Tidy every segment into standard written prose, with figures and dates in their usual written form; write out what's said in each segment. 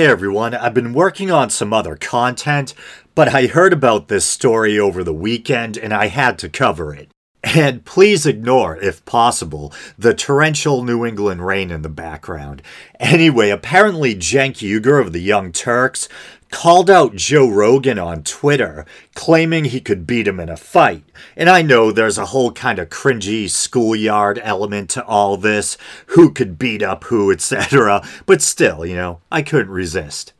Hey everyone, I've been working on some other content, but I heard about this story over the weekend and I had to cover it. And please ignore, if possible, the torrential New England rain in the background. Anyway, apparently Cenk Uygur of the Young Turks called out Joe Rogan on Twitter, claiming he could beat him in a fight. And I know there's a whole kind of cringy schoolyard element to all this, who could beat up who, etc. But still, I couldn't resist.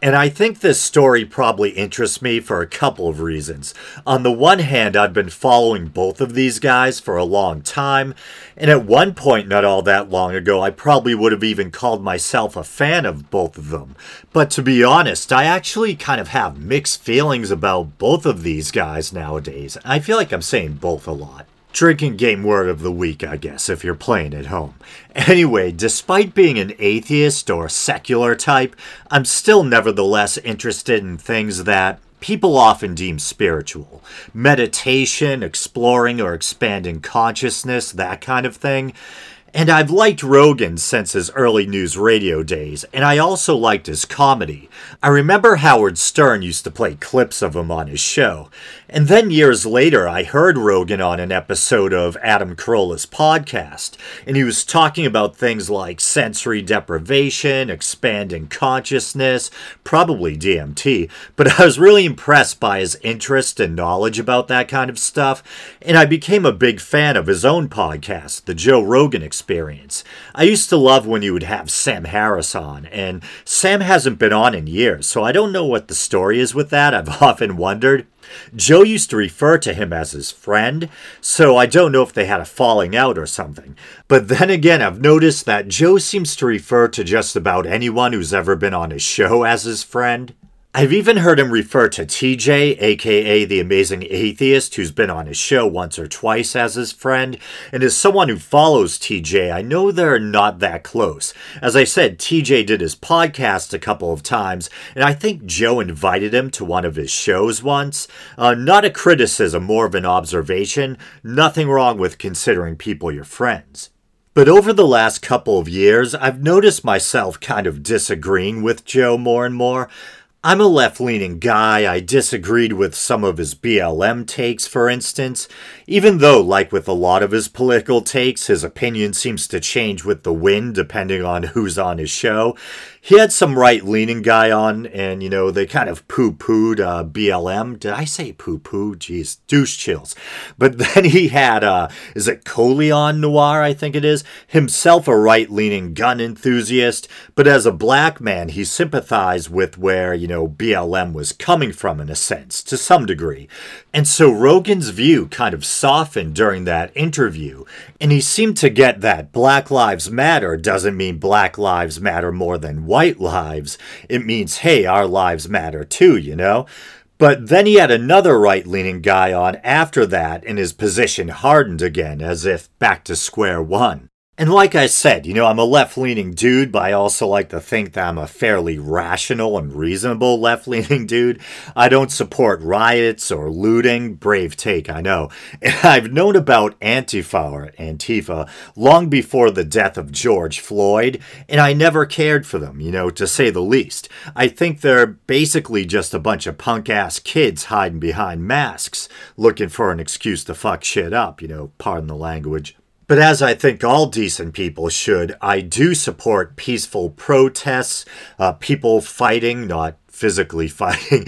And I think this story probably interests me for a couple of reasons. On the one hand, I've been following both of these guys for a long time, and at one point not all that long ago, I probably would have even called myself a fan of both of them. But to be honest, I actually kind of have mixed feelings about both of these guys nowadays. I feel like I'm saying both a lot. Drinking game word of the week, I guess, if you're playing at home. Anyway, despite being an atheist or secular type, I'm still nevertheless interested in things that people often deem spiritual. Meditation, exploring or expanding consciousness, that kind of thing. And I've liked Rogan since his early news radio days, and I also liked his comedy. I remember Howard Stern used to play clips of him on his show. And then years later, I heard Rogan on an episode of Adam Carolla's podcast, and he was talking about things like sensory deprivation, expanding consciousness, probably DMT, but I was really impressed by his interest and knowledge about that kind of stuff, and I became a big fan of his own podcast, the Joe Rogan Experience. I used to love when you would have Sam Harris on, and Sam hasn't been on in years, so I don't know what the story is with that. I've often wondered. Joe used to refer to him as his friend, so I don't know if they had a falling out or something. But then again, I've noticed that Joe seems to refer to just about anyone who's ever been on his show as his friend. I've even heard him refer to TJ, aka The Amazing Atheist, who's been on his show once or twice as his friend, and as someone who follows TJ, I know they're not that close. As I said, TJ did his podcast a couple of times, and I think Joe invited him to one of his shows once. Not a criticism, more of an observation. Nothing wrong with considering people your friends. But over the last couple of years, I've noticed myself kind of disagreeing with Joe more and more. I'm a left-leaning guy. I disagreed with some of his BLM takes, for instance. Even though, like with a lot of his political takes, his opinion seems to change with the wind depending on who's on his show. He had some right-leaning guy on, and, they kind of poo-pooed BLM. Did I say poo-poo? Jeez, douche chills. But then he had, is it Colion Noir, I think it is? Himself a right-leaning gun enthusiast, but as a black man, he sympathized with where, BLM was coming from in a sense, to some degree. And so Rogan's view kind of softened during that interview, and he seemed to get that Black Lives Matter doesn't mean Black Lives Matter more than white lives. It means, hey, our lives matter too, But then he had another right-leaning guy on after that, and his position hardened again, as if back to square one. And like I said, I'm a left-leaning dude, but I also like to think that I'm a fairly rational and reasonable left-leaning dude. I don't support riots or looting. Brave take, I know. And I've known about Antifa or Antifa long before the death of George Floyd, and I never cared for them, to say the least. I think they're basically just a bunch of punk-ass kids hiding behind masks, looking for an excuse to fuck shit up, pardon the language. But as I think all decent people should, I do support peaceful protests, people fighting, not physically fighting,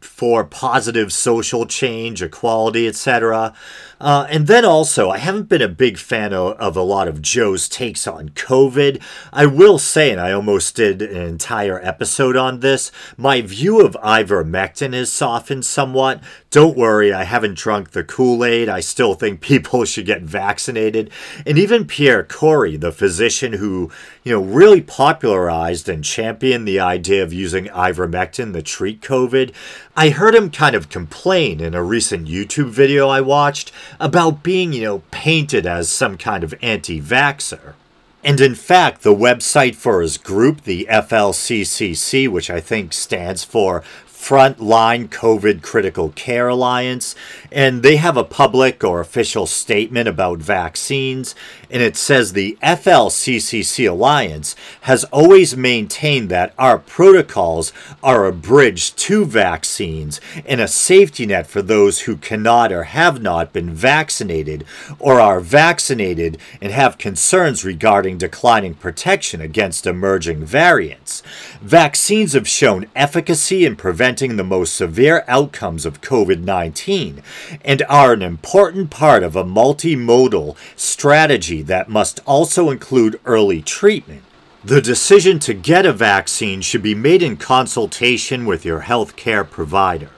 for positive social change, equality, etc. And then also, I haven't been a big fan of a lot of Joe's takes on COVID. I will say, and I almost did an entire episode on this, my view of ivermectin has softened somewhat. Don't worry, I haven't drunk the Kool-Aid. I still think people should get vaccinated. And even Pierre Cory, the physician who, really popularized and championed the idea of using ivermectin to treat COVID, I heard him kind of complain in a recent YouTube video I watched about being, painted as some kind of anti-vaxxer. And in fact, the website for his group, the FLCCC, which I think stands for Frontline COVID Critical Care Alliance, and they have a public or official statement about vaccines, and it says the FLCCC Alliance has always maintained that our protocols are a bridge to vaccines and a safety net for those who cannot or have not been vaccinated or are vaccinated and have concerns regarding declining protection against emerging variants. Vaccines have shown efficacy in preventing the most severe outcomes of COVID-19 and are an important part of a multimodal strategy that must also include early treatment. The decision to get a vaccine should be made in consultation with your healthcare provider.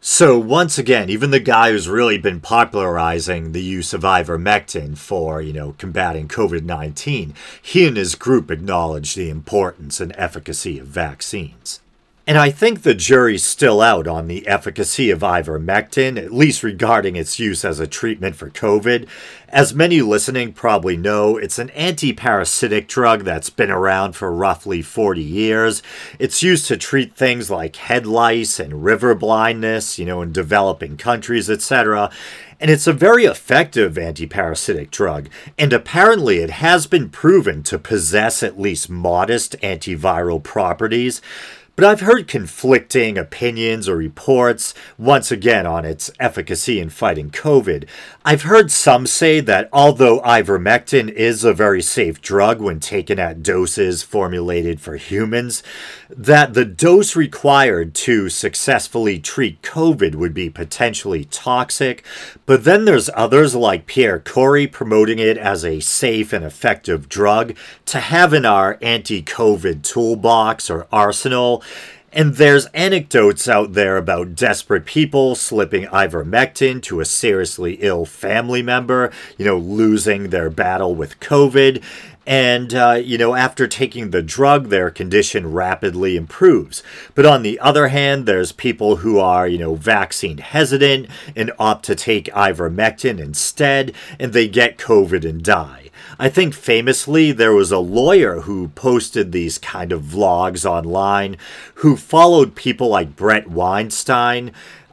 So once again, even the guy who's really been popularizing the use of ivermectin for, combating COVID-19, he and his group acknowledge the importance and efficacy of vaccines. And I think the jury's still out on the efficacy of ivermectin, at least regarding its use as a treatment for COVID. As many listening probably know, it's an anti-parasitic drug that's been around for roughly 40 years. It's used to treat things like head lice and river blindness, in developing countries, etc., and it's a very effective antiparasitic drug, and apparently it has been proven to possess at least modest antiviral properties. But I've heard conflicting opinions or reports, once again, on its efficacy in fighting COVID. I've heard some say that although ivermectin is a very safe drug when taken at doses formulated for humans, that the dose required to successfully treat COVID would be potentially toxic. But then there's others like Pierre Cory promoting it as a safe and effective drug to have in our anti-COVID toolbox or arsenal. And there's anecdotes out there about desperate people slipping ivermectin to a seriously ill family member, losing their battle with COVID. And, after taking the drug, their condition rapidly improves. But on the other hand, there's people who are, vaccine hesitant and opt to take ivermectin instead, and they get COVID and die. I think famously there was a lawyer who posted these kind of vlogs online who followed people like Brett Weinstein,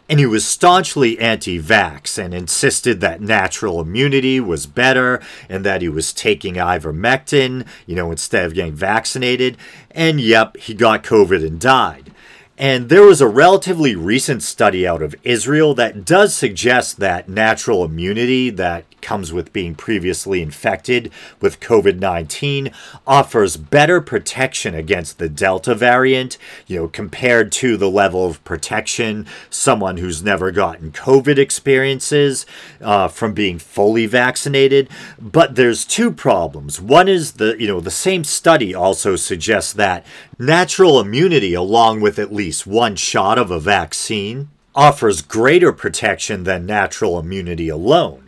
and he was staunchly anti-vax and insisted that natural immunity was better and that he was taking ivermectin, instead of getting vaccinated. And yep, he got COVID and died. And there was a relatively recent study out of Israel that does suggest that natural immunity that comes with being previously infected with COVID-19 offers better protection against the Delta variant, compared to the level of protection someone who's never gotten COVID experiences from being fully vaccinated. But there's two problems. One is the same study also suggests that natural immunity, along with at least one shot of a vaccine, offers greater protection than natural immunity alone.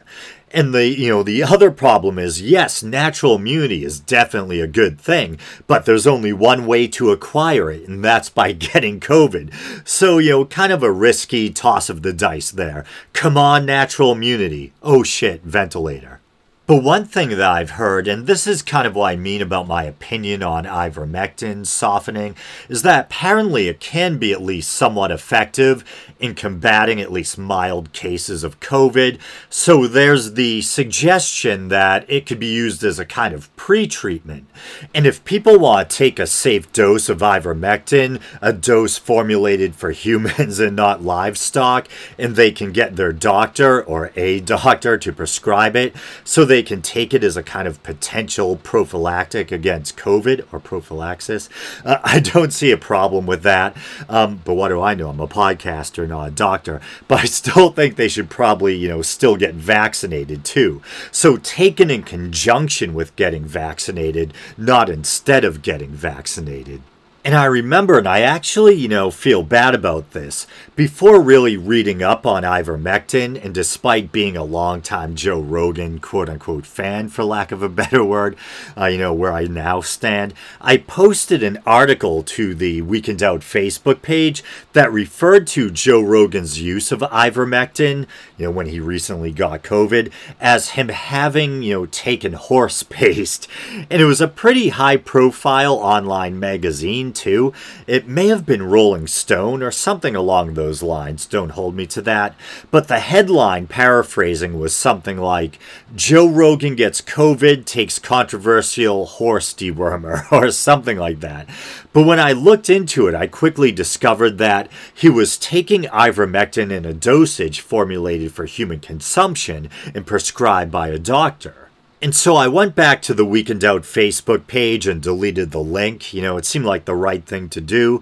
And the other problem is, yes, natural immunity is definitely a good thing, but there's only one way to acquire it, and that's by getting COVID. So, kind of a risky toss of the dice there. Come on, natural immunity. Oh shit, ventilator. But one thing that I've heard, and this is kind of what I mean about my opinion on ivermectin softening, is that apparently it can be at least somewhat effective in combating at least mild cases of COVID. So there's the suggestion that it could be used as a kind of pre-treatment. And if people want to take a safe dose of ivermectin, a dose formulated for humans and not livestock, and they can get their doctor or a doctor to prescribe it, so they can take it as a kind of potential prophylactic against COVID or prophylaxis. I don't see a problem with that, but what do I know? I'm a podcaster, not a doctor. But I still think they should probably, still get vaccinated too. So taken in conjunction with getting vaccinated, not instead of getting vaccinated. And I remember, and I actually, feel bad about this, before really reading up on ivermectin, and despite being a longtime Joe Rogan quote-unquote fan, for lack of a better word, where I now stand, I posted an article to the Week in Doubt Facebook page that referred to Joe Rogan's use of ivermectin, when he recently got COVID, as him having, taken horse paste. And it was a pretty high-profile online magazine too. It may have been Rolling Stone or something along those lines, don't hold me to that, but the headline paraphrasing was something like, Joe Rogan gets COVID, takes controversial horse dewormer, or something like that. But when I looked into it, I quickly discovered that he was taking ivermectin in a dosage formulated for human consumption and prescribed by a doctor. And so I went back to the Week in Doubt Facebook page and deleted the link. You know, it seemed like the right thing to do.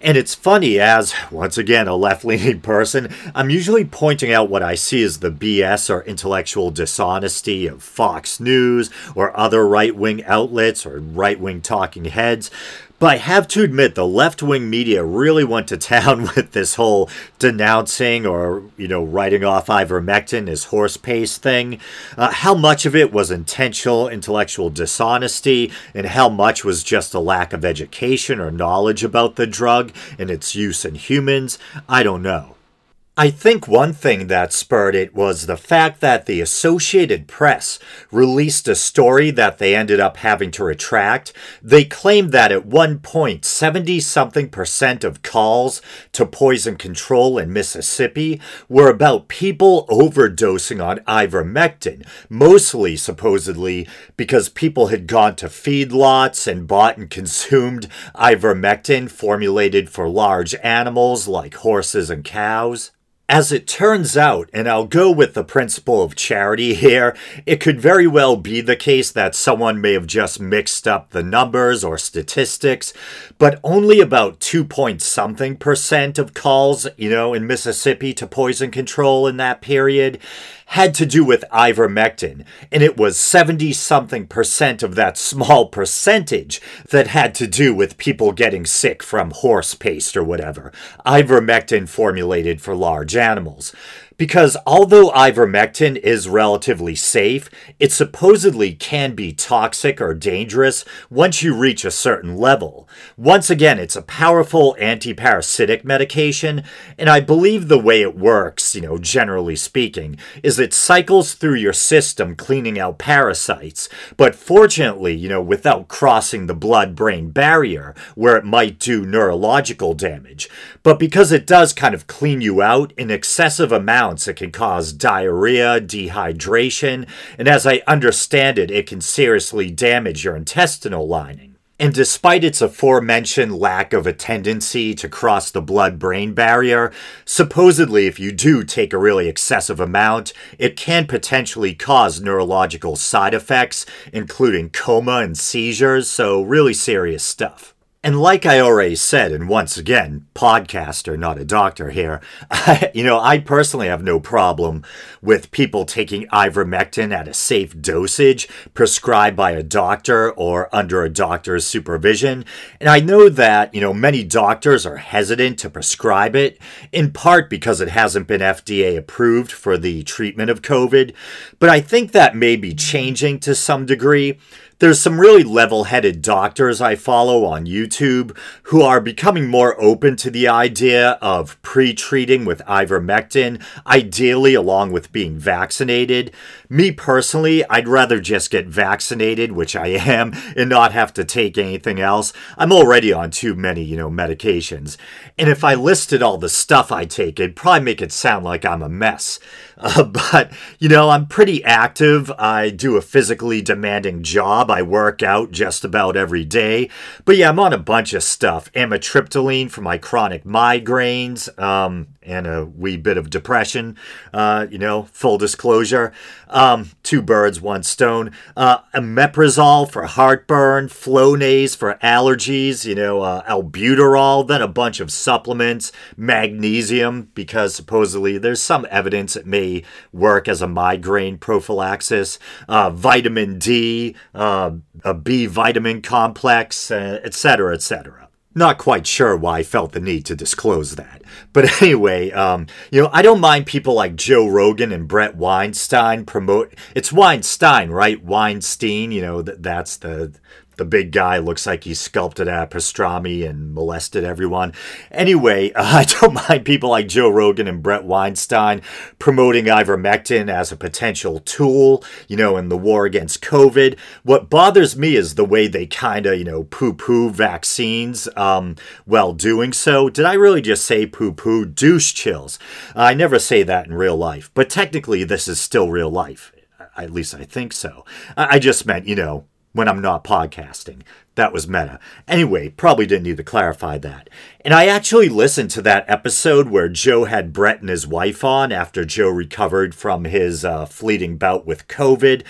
And it's funny as, once again, a left-leaning person, I'm usually pointing out what I see as the BS or intellectual dishonesty of Fox News or other right-wing outlets or right-wing talking heads. But I have to admit, the left-wing media really went to town with this whole denouncing or, you know, writing off ivermectin as horse paste thing. How much of it was intentional intellectual dishonesty and how much was just a lack of education or knowledge about the drug and its use in humans, I don't know. I think one thing that spurred it was the fact that the Associated Press released a story that they ended up having to retract. They claimed that at one point, 70-something% of calls to poison control in Mississippi were about people overdosing on ivermectin, mostly, supposedly, because people had gone to feedlots and bought and consumed ivermectin formulated for large animals like horses and cows. As it turns out, and I'll go with the principle of charity here, it could very well be the case that someone may have just mixed up the numbers or statistics, but only about 2-point-something% of calls, you know, in Mississippi to poison control in that period had to do with ivermectin, and it was 70-something% of that small percentage that had to do with people getting sick from horse paste or whatever, ivermectin formulated for large animals. Because although ivermectin is relatively safe, it supposedly can be toxic or dangerous once you reach a certain level. Once again, it's a powerful antiparasitic medication, and I believe the way it works, you know, generally speaking, is it cycles through your system cleaning out parasites, but fortunately, you know, without crossing the blood-brain barrier where it might do neurological damage. But because it does kind of clean you out in excessive amounts, it can cause diarrhea, dehydration, and as I understand it, it can seriously damage your intestinal lining. And despite its aforementioned lack of a tendency to cross the blood-brain barrier, supposedly if you do take a really excessive amount, it can potentially cause neurological side effects, including coma and seizures, so really serious stuff. And like I already said, and once again, podcaster, not a doctor here, I personally have no problem with people taking ivermectin at a safe dosage prescribed by a doctor or under a doctor's supervision. And I know that, you know, many doctors are hesitant to prescribe it, in part because it hasn't been FDA approved for the treatment of COVID. But I think that may be changing to some degree. There's some really level-headed doctors I follow on YouTube who are becoming more open to the idea of pre-treating with ivermectin, ideally along with being vaccinated. Me personally, I'd rather just get vaccinated, which I am, and not have to take anything else. I'm already on too many, medications. And if I listed all the stuff I take, it'd probably make it sound like I'm a mess. But I'm pretty active. I do a physically demanding job. I work out just about every day. But yeah, I'm on a bunch of stuff. Amitriptyline for my chronic migraines and a wee bit of depression, full disclosure. Two birds, one stone. Omeprazole for heartburn, Flonase for allergies, albuterol, then a bunch of supplements, magnesium, because supposedly there's some evidence it may work as a migraine prophylaxis, vitamin D, a B vitamin complex, etc., etc. Not quite sure why I felt the need to disclose that. But anyway, I don't mind people like Joe Rogan and Brett Weinstein promote. It's Weinstein, right? Weinstein, that's the The big guy looks like he sculpted out pastrami and molested everyone. Anyway, I don't mind people like Joe Rogan and Brett Weinstein promoting ivermectin as a potential tool, you know, in the war against COVID. What bothers me is the way they kind of, you know, poo-poo vaccines while doing so. Did I really just say poo-poo? Douche chills. I never say that in real life, but technically this is still real life. At least I think so. I just meant, you know, when I'm not podcasting. That was meta. Anyway, probably didn't need to clarify that. And I actually listened to that episode where Joe had Brett and his wife on after Joe recovered from his fleeting bout with COVID.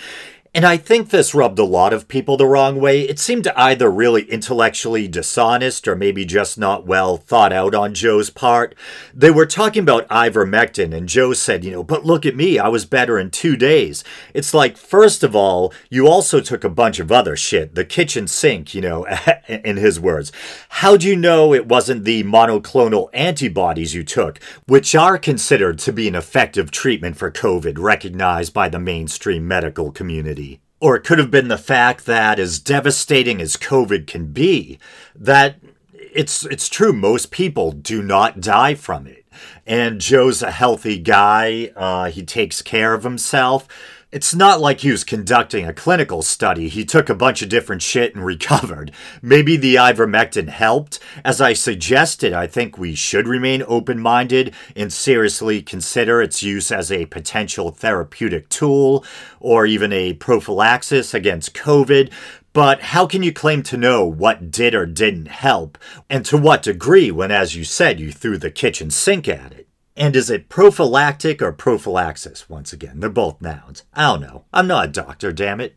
And I think this rubbed a lot of people the wrong way. It seemed either really intellectually dishonest or maybe just not well thought out on Joe's part. They were talking about ivermectin, and Joe said, you know, but look at me, I was better in 2 days. It's like, first of all, you also took a bunch of other shit, the kitchen sink, you know, in his words. How do you know it wasn't the monoclonal antibodies you took, which are considered to be an effective treatment for COVID, recognized by the mainstream medical community? Or it could have been the fact that, as devastating as COVID can be, that it's true, most people do not die from it. And Joe's a healthy guy. He takes care of himself. It's not like he was conducting a clinical study. He took a bunch of different shit and recovered. Maybe the ivermectin helped. As I suggested, I think we should remain open-minded and seriously consider its use as a potential therapeutic tool or even a prophylaxis against COVID. But how can you claim to know what did or didn't help and to what degree when, as you said, you threw the kitchen sink at it? And is it prophylactic or prophylaxis? Once again, they're both nouns. I don't know. I'm not a doctor, damn it.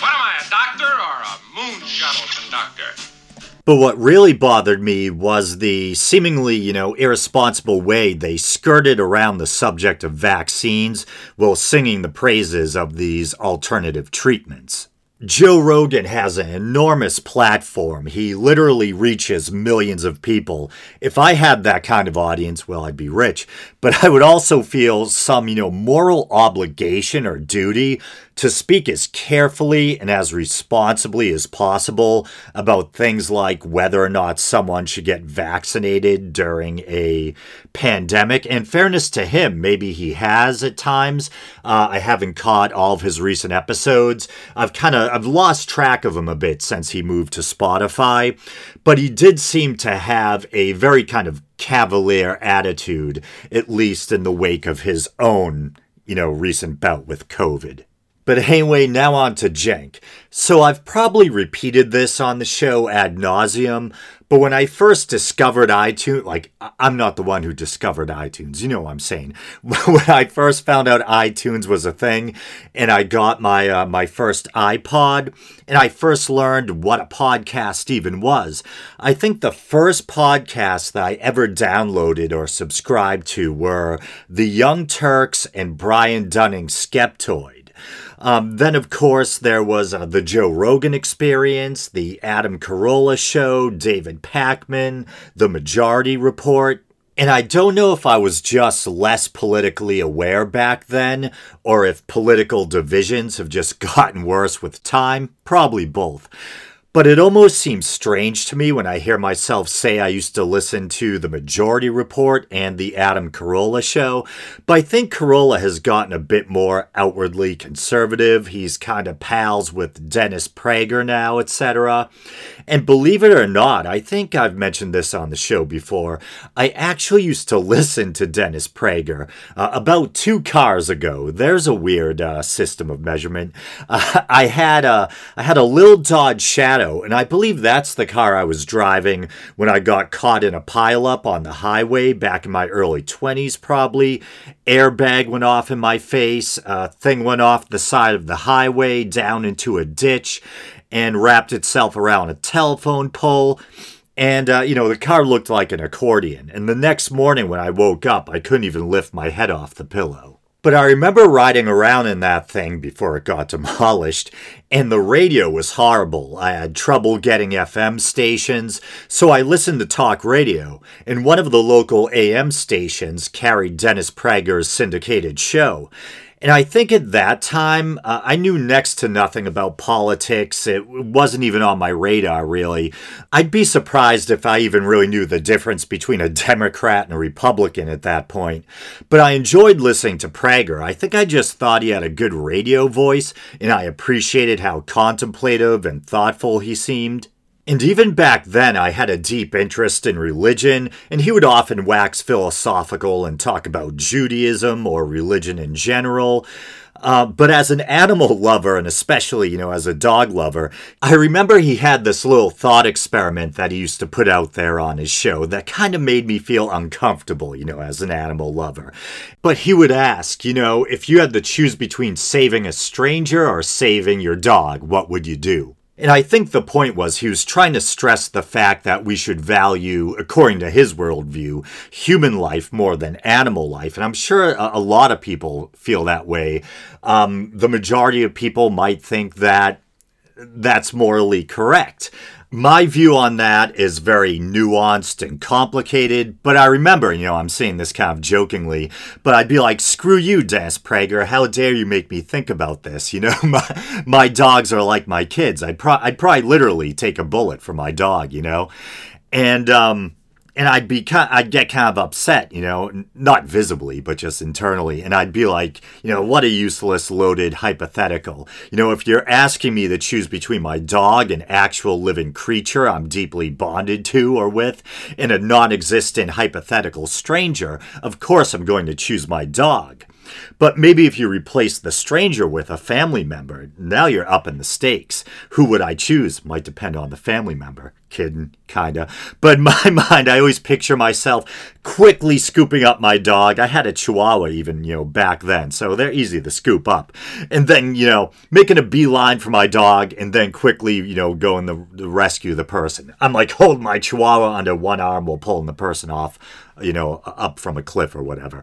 What am I, a doctor or a moon shuttle conductor? But what really bothered me was the seemingly, you know, irresponsible way they skirted around the subject of vaccines while singing the praises of these alternative treatments. Joe Rogan has an enormous platform. He literally reaches millions of people. If I had that kind of audience, well, I'd be rich. But I would also feel some, you know, moral obligation or duty to speak as carefully and as responsibly as possible about things like whether or not someone should get vaccinated during a pandemic. And fairness to him, maybe he has at times. I haven't caught all of his recent episodes. I've lost track of him a bit since he moved to Spotify, but he did seem to have a very kind of cavalier attitude, at least in the wake of his own, you know, recent bout with COVID. But anyway, now on to Cenk. So I've probably repeated this on the show ad nauseum, but when I first discovered iTunes, like, I'm not the one who discovered iTunes, you know what I'm saying. When I first found out iTunes was a thing, and I got my my first iPod, and I first learned what a podcast even was, I think the first podcasts that I ever downloaded or subscribed to were the Young Turks and Brian Dunning's Skeptoid. Then, of course, there was the Joe Rogan Experience, the Adam Carolla Show, David Pakman, the Majority Report. And I don't know if I was just less politically aware back then or if political divisions have just gotten worse with time. Probably both. But it almost seems strange to me when I hear myself say I used to listen to the Majority Report and the Adam Carolla Show, but I think Carolla has gotten a bit more outwardly conservative. He's kind of pals with Dennis Prager now, etc. And believe it or not, I think I've mentioned this on the show before, I actually used to listen to Dennis Prager about 2 cars ago. There's a weird system of measurement. I had a little Dodge Shadow, and I believe that's the car I was driving when I got caught in a pileup on the highway back in my early 20s, probably. Airbag went off in my face, thing went off the side of the highway, down into a ditch, and wrapped itself around a telephone pole. And, you know, the car looked like an accordion. And the next morning when I woke up, I couldn't even lift my head off the pillow. But I remember riding around in that thing before it got demolished, and the radio was horrible. I had trouble getting FM stations, so I listened to talk radio, and one of the local AM stations carried Dennis Prager's syndicated show. And I think at that time, I knew next to nothing about politics. It wasn't even on my radar, really. I'd be surprised if I even really knew the difference between a Democrat and a Republican at that point. But I enjoyed listening to Prager. I think I just thought he had a good radio voice, and I appreciated how contemplative and thoughtful he seemed. And even back then, I had a deep interest in religion, and he would often wax philosophical and talk about Judaism or religion in general. But as an animal lover, and especially, as a dog lover, I remember he had this little thought experiment that he used to put out there on his show that kind of made me feel uncomfortable, as an animal lover. But he would ask, if you had to choose between saving a stranger or saving your dog, what would you do? And I think the point was he was trying to stress the fact that we should value, according to his worldview, human life more than animal life. And I'm sure a lot of people feel that way. The majority of people might think that that's morally correct. My view on that is very nuanced and complicated, but I remember, I'm saying this kind of jokingly, but I'd be like, screw you, Dennis Prager, how dare you make me think about this? My dogs are like my kids. I'd probably literally take a bullet for my dog, And I'd get kind of upset, not visibly, but just internally. And I'd be like, what a useless, loaded hypothetical. If you're asking me to choose between my dog, an actual living creature I'm deeply bonded to or with, and a non-existent hypothetical stranger, of course I'm going to choose my dog. But maybe if you replace the stranger with a family member, now you're upping the stakes. Who would I choose? Might depend on the family member. Kidding, kinda. But in my mind, I always picture myself quickly scooping up my dog. I had a Chihuahua even, back then, so they're easy to scoop up. And then, making a beeline for my dog and then quickly, going to rescue the person. I'm like, hold my Chihuahua under one arm while pulling the person off, up from a cliff or whatever.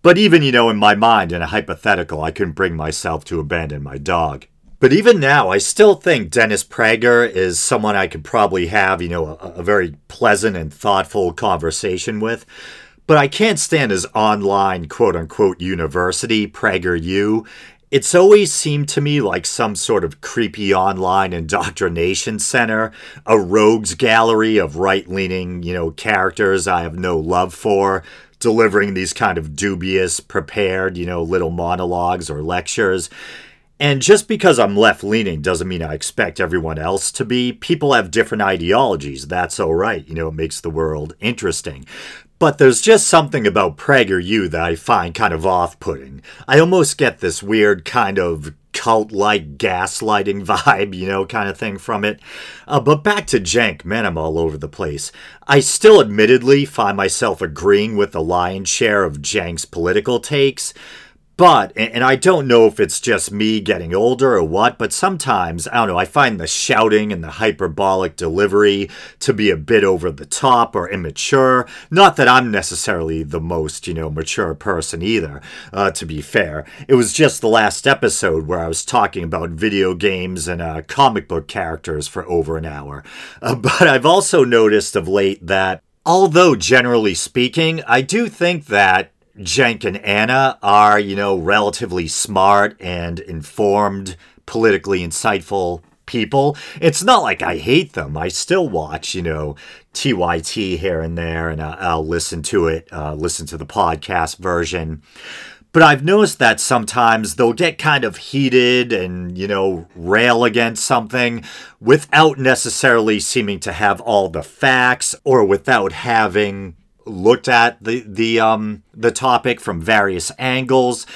But even, in my mind, in a hypothetical, I couldn't bring myself to abandon my dog. But even now, I still think Dennis Prager is someone I could probably have, a very pleasant and thoughtful conversation with. But I can't stand his online, quote-unquote, university, PragerU. It's always seemed to me like some sort of creepy online indoctrination center, a rogues gallery of right-leaning, characters I have no love for, delivering these kind of dubious, prepared, little monologues or lectures. And just because I'm left-leaning doesn't mean I expect everyone else to be. People have different ideologies. That's all right. It makes the world interesting. But there's just something about PragerU that I find kind of off-putting. I almost get this weird kind of cult-like gaslighting vibe, kind of thing from it. But back to Cenk, man, I'm all over the place. I still admittedly find myself agreeing with the lion's share of Cenk's political takes. But, and I don't know if it's just me getting older or what, but sometimes, I find the shouting and the hyperbolic delivery to be a bit over the top or immature. Not that I'm necessarily the most, mature person either, to be fair. It was just the last episode where I was talking about video games and comic book characters for over an hour. But I've also noticed of late that, although generally speaking, I do think that Cenk and Anna are, relatively smart and informed, politically insightful people. It's not like I hate them. I still watch, TYT here and there, and I'll listen to it, listen to the podcast version. But I've noticed that sometimes they'll get kind of heated and, rail against something without necessarily seeming to have all the facts or without having looked at the topic from various angles.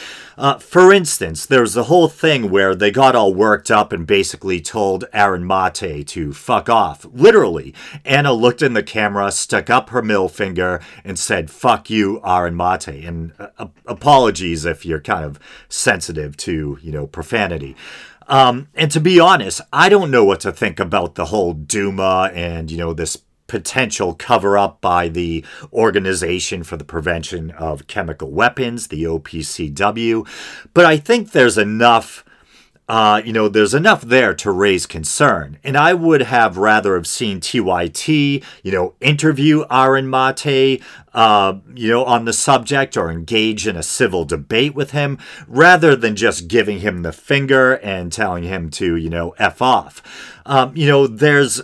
For instance, there's the whole thing where they got all worked up and basically told Aaron Maté to fuck off. Literally, Anna looked in the camera, stuck up her middle finger, and said, fuck you, Aaron Maté. And apologies if you're kind of sensitive to, profanity. And to be honest, I don't know what to think about the whole Duma and, this potential cover-up by the Organization for the Prevention of Chemical Weapons, the OPCW. But I think there's enough you know, there's enough there to raise concern. And I would have rather have seen TYT, you know, interview Aaron Maté, you know, on the subject or engage in a civil debate with him rather than just giving him the finger and telling him to, you know, F off. You know, there's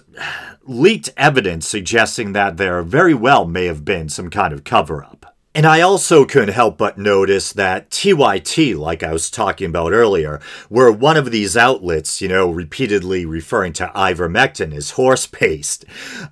leaked evidence suggesting that there very well may have been some kind of cover-up. And I also couldn't help but notice that TYT, like I was talking about earlier, were one of these outlets, you know, repeatedly referring to ivermectin as horse paste.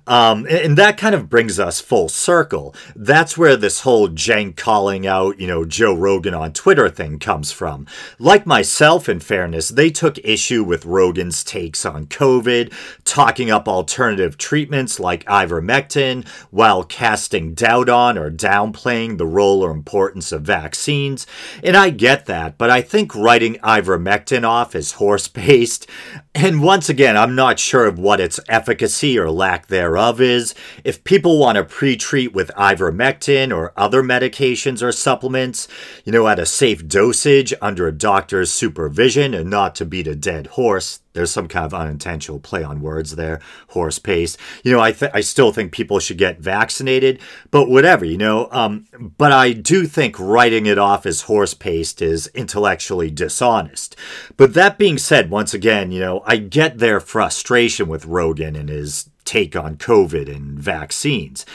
And that kind of brings us full circle. That's where this whole Cenk calling out, you know, Joe Rogan on Twitter thing comes from. Like myself, in fairness, they took issue with Rogan's takes on COVID, talking up alternative treatments like ivermectin, while casting doubt on or downplaying the role or importance of vaccines, and I get that, but I think writing ivermectin off as horse paste, and once again, I'm not sure of what its efficacy or lack thereof is. If people want to pre-treat with ivermectin or other medications or supplements, you know, at a safe dosage under a doctor's supervision and not to beat a dead horse, there's some kind of unintentional play on words there, horse paste. You know, I still think people should get vaccinated, but whatever, you know. But I do think writing it off as horse paste is intellectually dishonest. But that being said, once again, you know, I get their frustration with Rogan and his take on COVID and vaccines.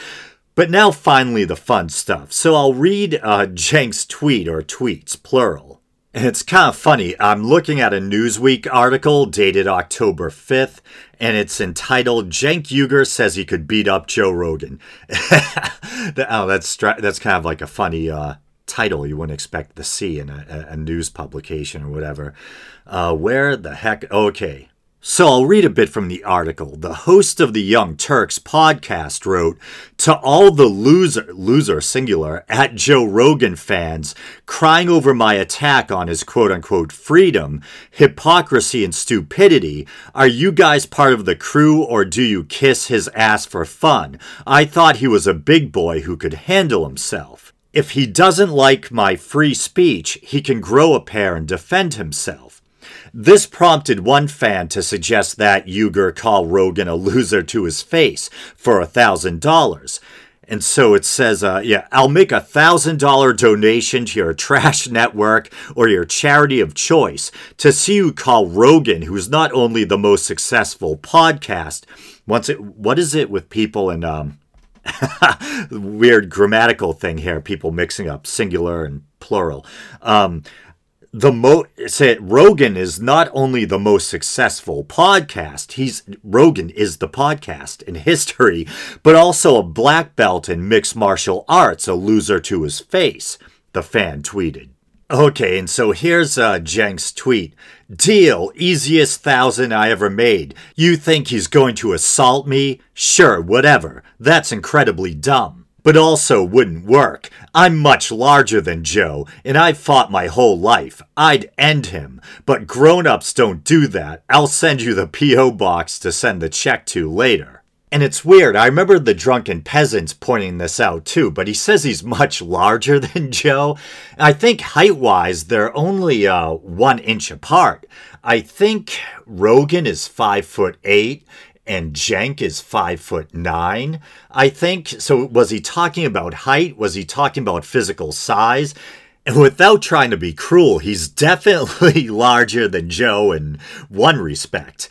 But now finally the fun stuff. So I'll read Cenk's tweet, or tweets, plural. And it's kind of funny. I'm looking at a Newsweek article dated October 5th, and it's entitled "Cenk Uygur Says He Could Beat Up Joe Rogan." That's kind of like a funny title you wouldn't expect to see in a news publication or whatever. Where the heck? Okay. So I'll read a bit from the article. The host of the Young Turks podcast wrote, "To all the loser singular, at Joe Rogan fans, crying over my attack on his quote-unquote freedom, hypocrisy, and stupidity, are you guys part of the crew or do you kiss his ass for fun? I thought he was a big boy who could handle himself. If he doesn't like my free speech, he can grow a pair and defend himself." This prompted one fan to suggest that Uygur call Rogan a loser to his face for $1,000. And so it says, I'll make a $1,000 donation to your trash network or your charity of choice to see you call Rogan, who's not only the most successful podcast, what is it with people and weird grammatical thing here, people mixing up singular and plural. Rogan is not only the most successful podcast, Rogan is the podcast in history, but also a black belt in mixed martial arts, a loser to his face, the fan tweeted. Okay, and so here's Cenk's tweet. "Deal, easiest $1,000 I ever made. You think he's going to assault me? Sure, whatever. That's incredibly dumb. But also wouldn't work. I'm much larger than Joe, and I've fought my whole life. I'd end him. But grown-ups don't do that. I'll send you the P.O. box to send the check to later." And it's weird, I remember the Drunken Peasants pointing this out too, but he says he's much larger than Joe. I think height-wise, they're only 1 inch apart. I think Rogan is 5'8", and Cenk is 5'9", I think. So was he talking about height? Was he talking about physical size? And without trying to be cruel, he's definitely larger than Joe in one respect.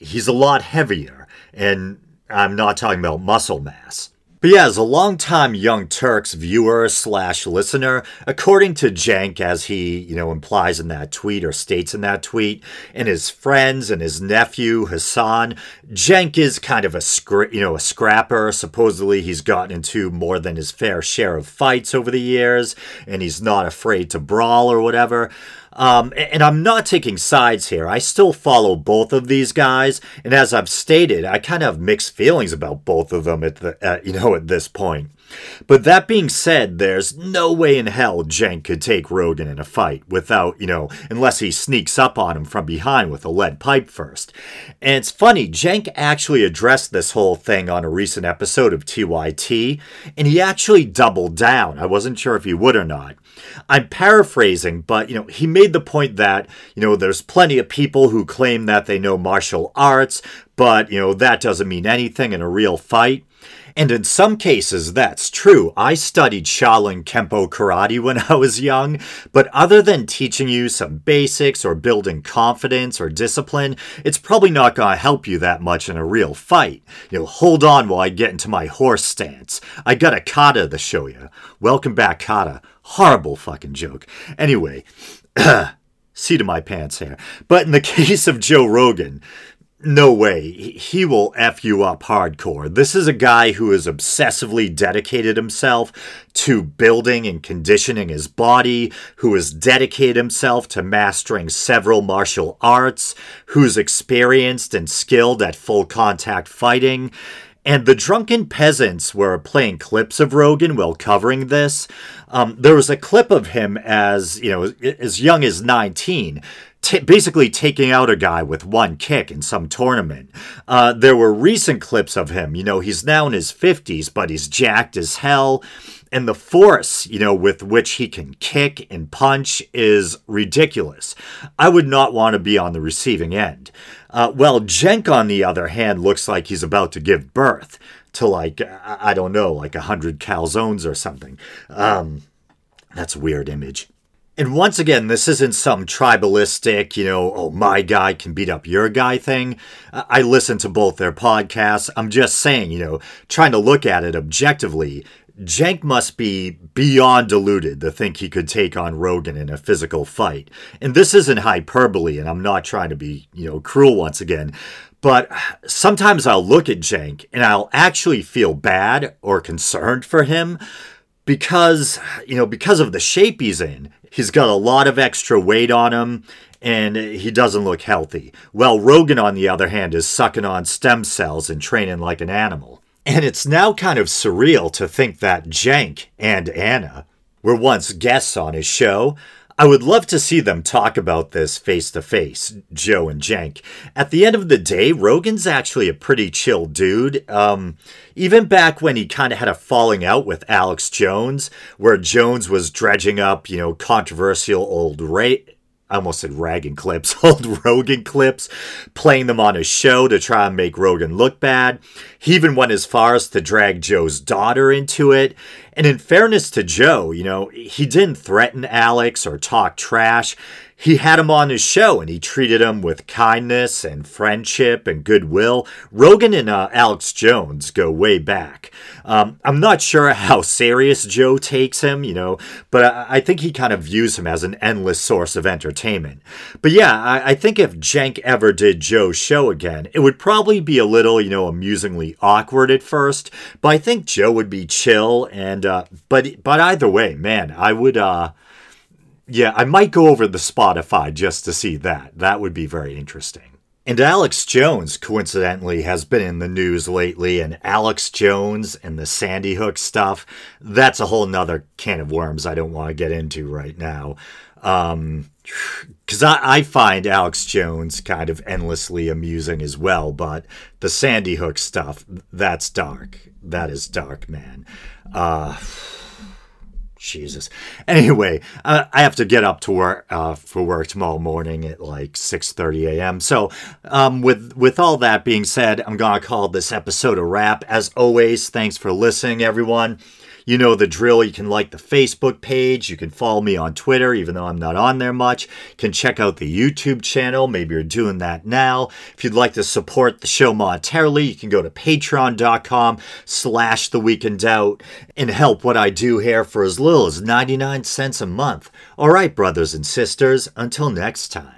He's a lot heavier, and I'm not talking about muscle mass. But yeah, as a longtime Young Turks viewer/listener, according to Cenk, as he, you know, implies in that tweet or states in that tweet, and his friends and his nephew Hasan, Cenk is kind of a scrapper. Supposedly, he's gotten into more than his fair share of fights over the years, and he's not afraid to brawl or whatever. And I'm not taking sides here. I still follow both of these guys, and as I've stated, I kind of have mixed feelings about both of them at this point. But that being said, there's no way in hell Cenk could take Rogan in a fight without, you know, unless he sneaks up on him from behind with a lead pipe first. And it's funny, Cenk actually addressed this whole thing on a recent episode of TYT, and he actually doubled down. I wasn't sure if he would or not. I'm paraphrasing, but, you know, he made made the point that, you know, there's plenty of people who claim that they know martial arts, but, you know, that doesn't mean anything in a real fight. And in some cases, that's true. I studied Shaolin Kempo karate when I was young, but other than teaching you some basics or building confidence or discipline, it's probably not going to help you that much in a real fight. You know, hold on while I get into my horse stance. I got a kata to show you. Welcome back, kata. Horrible fucking joke. Anyway, seat of my pants here. But in the case of Joe Rogan, no way. He will F you up hardcore. This is a guy who has obsessively dedicated himself to building and conditioning his body, who has dedicated himself to mastering several martial arts, who's experienced and skilled at full contact fighting. And the Drunken Peasants were playing clips of Rogan while covering this. There was a clip of him as, you know, as young as 19, basically taking out a guy with one kick in some tournament. There were recent clips of him. You know, he's now in his 50s, but he's jacked as hell. And the force, you know, with which he can kick and punch is ridiculous. I would not want to be on the receiving end. Well, Cenk, on the other hand, looks like he's about to give birth to, like, I don't know, like 100 calzones or something. That's a weird image. And once again, this isn't some tribalistic, you know, oh, my guy can beat up your guy thing. I listen to both their podcasts. I'm just saying, you know, trying to look at it objectively, Cenk must be beyond deluded to think he could take on Rogan in a physical fight. And this isn't hyperbole, and I'm not trying to be, you know, cruel once again. But sometimes I'll look at Cenk, and I'll actually feel bad or concerned for him because, you know, because of the shape he's in. He's got a lot of extra weight on him, and he doesn't look healthy. Well, Rogan, on the other hand, is sucking on stem cells and training like an animal. And it's now kind of surreal to think that Cenk and Anna were once guests on his show. I would love to see them talk about this face to face, Joe and Cenk. At the end of the day, Rogan's actually a pretty chill dude. Even back when he kind of had a falling out with Alex Jones, where Jones was dredging up, you know, controversial old I almost said ragging clips, old Rogan clips, playing them on his show to try and make Rogan look bad. He even went as far as to drag Joe's daughter into it. And in fairness to Joe, you know, he didn't threaten Alex or talk trash. He had him on his show, and he treated him with kindness and friendship and goodwill. Rogan and Alex Jones go way back. I'm not sure how serious Joe takes him, you know, but I think he kind of views him as an endless source of entertainment. But yeah, I think if Cenk ever did Joe's show again, it would probably be a little, you know, amusingly awkward at first, but I think Joe would be chill. And but either way, man, I would... yeah, I might go over the Spotify just to see that. That would be very interesting. And Alex Jones, coincidentally, has been in the news lately, and Alex Jones and the Sandy Hook stuff, that's a whole nother can of worms I don't want to get into right now. Because I find Alex Jones kind of endlessly amusing as well, but the Sandy Hook stuff, that's dark. That is dark, man. Jesus. Anyway, I have to get up to work for work tomorrow morning at like 6:30 a.m. So with all that being said, I'm going to call this episode a wrap. As always, thanks for listening, everyone. You know the drill. You can like the Facebook page. You can follow me on Twitter, even though I'm not on there much. You can check out the YouTube channel. Maybe you're doing that now. If you'd like to support the show monetarily, you can go to patreon.com/theweekindoubt and help what I do here for as little as 99 cents a month. All right, brothers and sisters, until next time.